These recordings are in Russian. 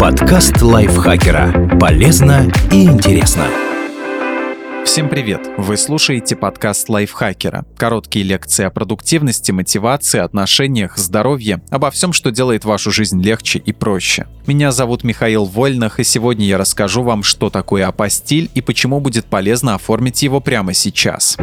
Подкаст лайфхакера. Полезно и интересно. Всем привет! Вы слушаете подкаст лайфхакера. Короткие лекции о продуктивности, мотивации, отношениях, здоровье, обо всем, что делает вашу жизнь легче и проще. Меня зовут Михаил Вольных, и сегодня я расскажу вам, что такое апостиль и почему будет полезно оформить его прямо сейчас.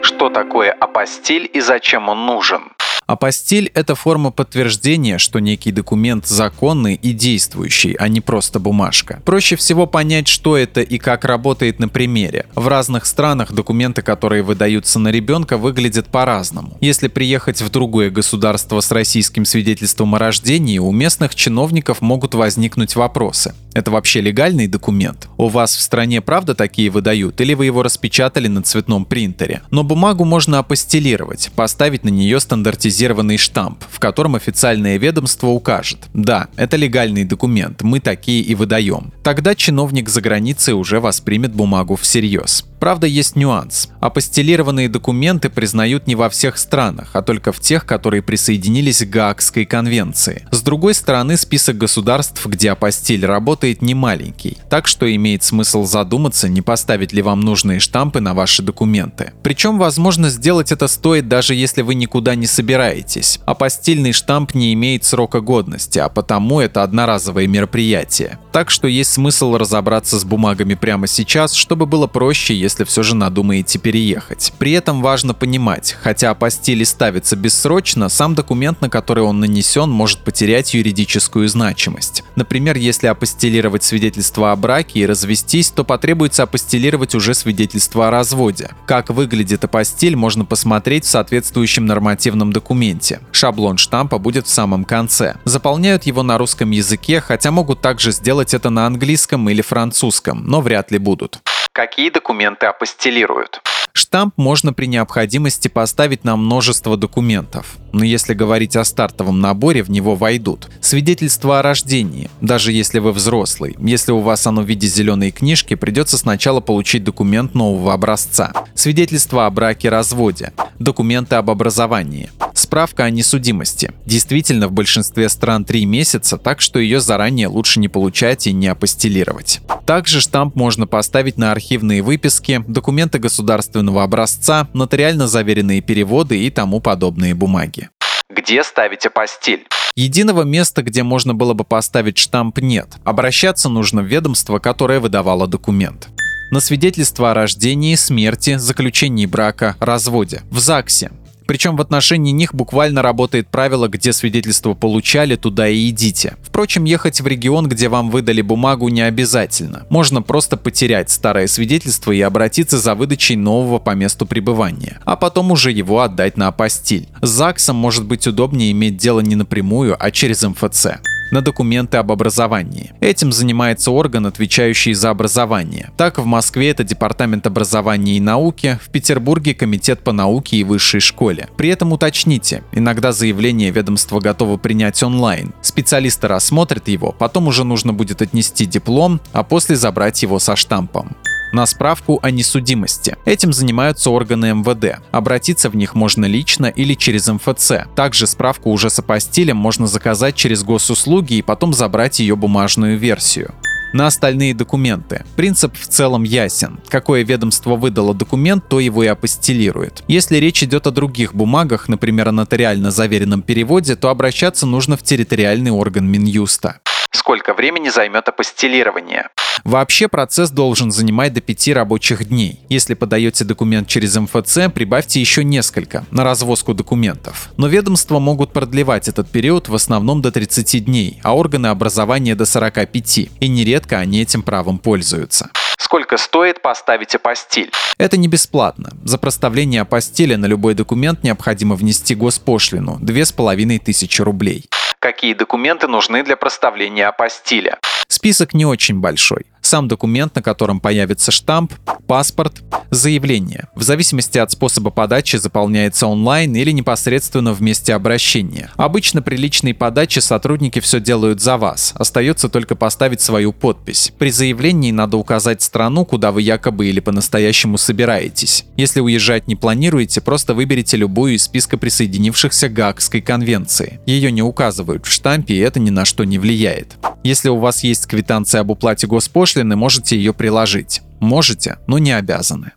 Что такое апостиль и зачем он нужен? Апостиль – это форма подтверждения, что некий документ законный и действующий, а не просто бумажка. Проще всего понять, что это и как работает на примере. В разных странах документы, которые выдаются на ребенка, выглядят по-разному. Если приехать в другое государство с российским свидетельством о рождении, у местных чиновников могут возникнуть вопросы. Это вообще легальный документ? У вас в стране правда такие выдают, или вы его распечатали на цветном принтере? Но бумагу можно апостилировать, поставить на нее стандартизированный штамп, в котором официальное ведомство укажет: да, это легальный документ, мы такие и выдаем. Тогда чиновник за границей уже воспримет бумагу всерьез. Правда, есть нюанс. Апостилированные документы признают не во всех странах, а только в тех, которые присоединились к Гаагской конвенции. С другой стороны, список государств, где апостиль работает, не маленький, так что имеет смысл задуматься, не поставить ли вам нужные штампы на ваши документы. Причем, возможно, сделать это стоит, даже если вы никуда не собираетесь. Апостильный штамп не имеет срока годности, а потому это одноразовое мероприятие. Так что есть смысл разобраться с бумагами прямо сейчас, чтобы было проще, если все же надумаете переехать. При этом важно понимать, хотя апостиль ставится бессрочно, сам документ, на который он нанесен, может потерять юридическую значимость. Например, если апостилировать свидетельство о браке и развестись, то потребуется апостилировать уже свидетельство о разводе. Как выглядит апостиль, можно посмотреть в соответствующем нормативном документе. Шаблон штампа будет в самом конце. Заполняют его на русском языке, хотя могут также сделать это на английском или французском, но вряд ли будут. Какие документы апостилируют? Штамп можно при необходимости поставить на множество документов, но если говорить о стартовом наборе, в него войдут свидетельство о рождении, даже если вы взрослый. Если у вас оно в виде зеленой книжки, придется сначала получить документ нового образца. Свидетельство о браке-разводе, документы об образовании, справка о несудимости. Действительно, в большинстве стран 3 месяца, так что ее заранее лучше не получать и не апостилировать. Также штамп можно поставить на архивные выписки, документы государственного образца, нотариально заверенные переводы и тому подобные бумаги. Где ставить апостиль? Единого места, где можно было бы поставить штамп, нет. Обращаться нужно в ведомство, которое выдавало документ. На свидетельство о рождении, смерти, заключении брака, разводе. В ЗАГСе. Причем в отношении них буквально работает правило: где свидетельство получали, туда и идите. Впрочем, ехать в регион, где вам выдали бумагу, не обязательно. Можно просто потерять старое свидетельство и обратиться за выдачей нового по месту пребывания, а потом уже его отдать на апостиль. С ЗАГСом может быть удобнее иметь дело не напрямую, а через МФЦ. На документы об образовании. Этим занимается орган, отвечающий за образование. Так, в Москве это Департамент образования и науки, в Петербурге – Комитет по науке и высшей школе. При этом уточните, иногда заявление ведомство готово принять онлайн. Специалисты рассмотрят его, потом уже нужно будет отнести диплом, а после забрать его со штампом. На справку о несудимости. Этим занимаются органы МВД. Обратиться в них можно лично или через МФЦ. Также справку уже с апостилем можно заказать через госуслуги и потом забрать ее бумажную версию. На остальные документы. Принцип в целом ясен. Какое ведомство выдало документ, то его и апостилирует. Если речь идет о других бумагах, например, о нотариально заверенном переводе, то обращаться нужно в территориальный орган Минюста. Сколько времени займет апостилирование? Вообще процесс должен занимать до 5 рабочих дней. Если подаете документ через МФЦ, прибавьте еще несколько на развозку документов. Но ведомства могут продлевать этот период в основном до 30 дней, а органы образования до 45, и нередко они этим правом пользуются. Сколько стоит поставить апостиль? Это не бесплатно. За проставление апостиля на любой документ необходимо внести госпошлину – 2500 рублей. Какие документы нужны для проставления апостиля? Список не очень большой. сам документ, на котором появится штамп, паспорт, заявление. В зависимости от способа подачи заполняется онлайн или непосредственно в месте обращения. Обычно при личной подаче сотрудники все делают за вас, остается только поставить свою подпись. При заявлении надо указать страну, куда вы якобы или по-настоящему собираетесь. Если уезжать не планируете, просто выберите любую из списка присоединившихся к Гаагской конвенции. Ее не указывают в штампе, и это ни на что не влияет. Если у вас есть квитанция об уплате госпошлины, можете ее приложить. Можете, но не обязаны.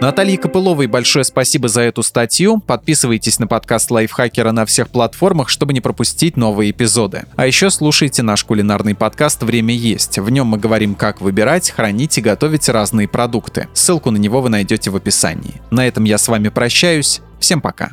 Наталье Копыловой большое спасибо за эту статью. Подписывайтесь на подкаст Лайфхакера на всех платформах, чтобы не пропустить новые эпизоды. А еще слушайте наш кулинарный подкаст «Время есть». В нем мы говорим, как выбирать, хранить и готовить разные продукты. Ссылку на него вы найдете в описании. На этом я с вами прощаюсь. Всем пока.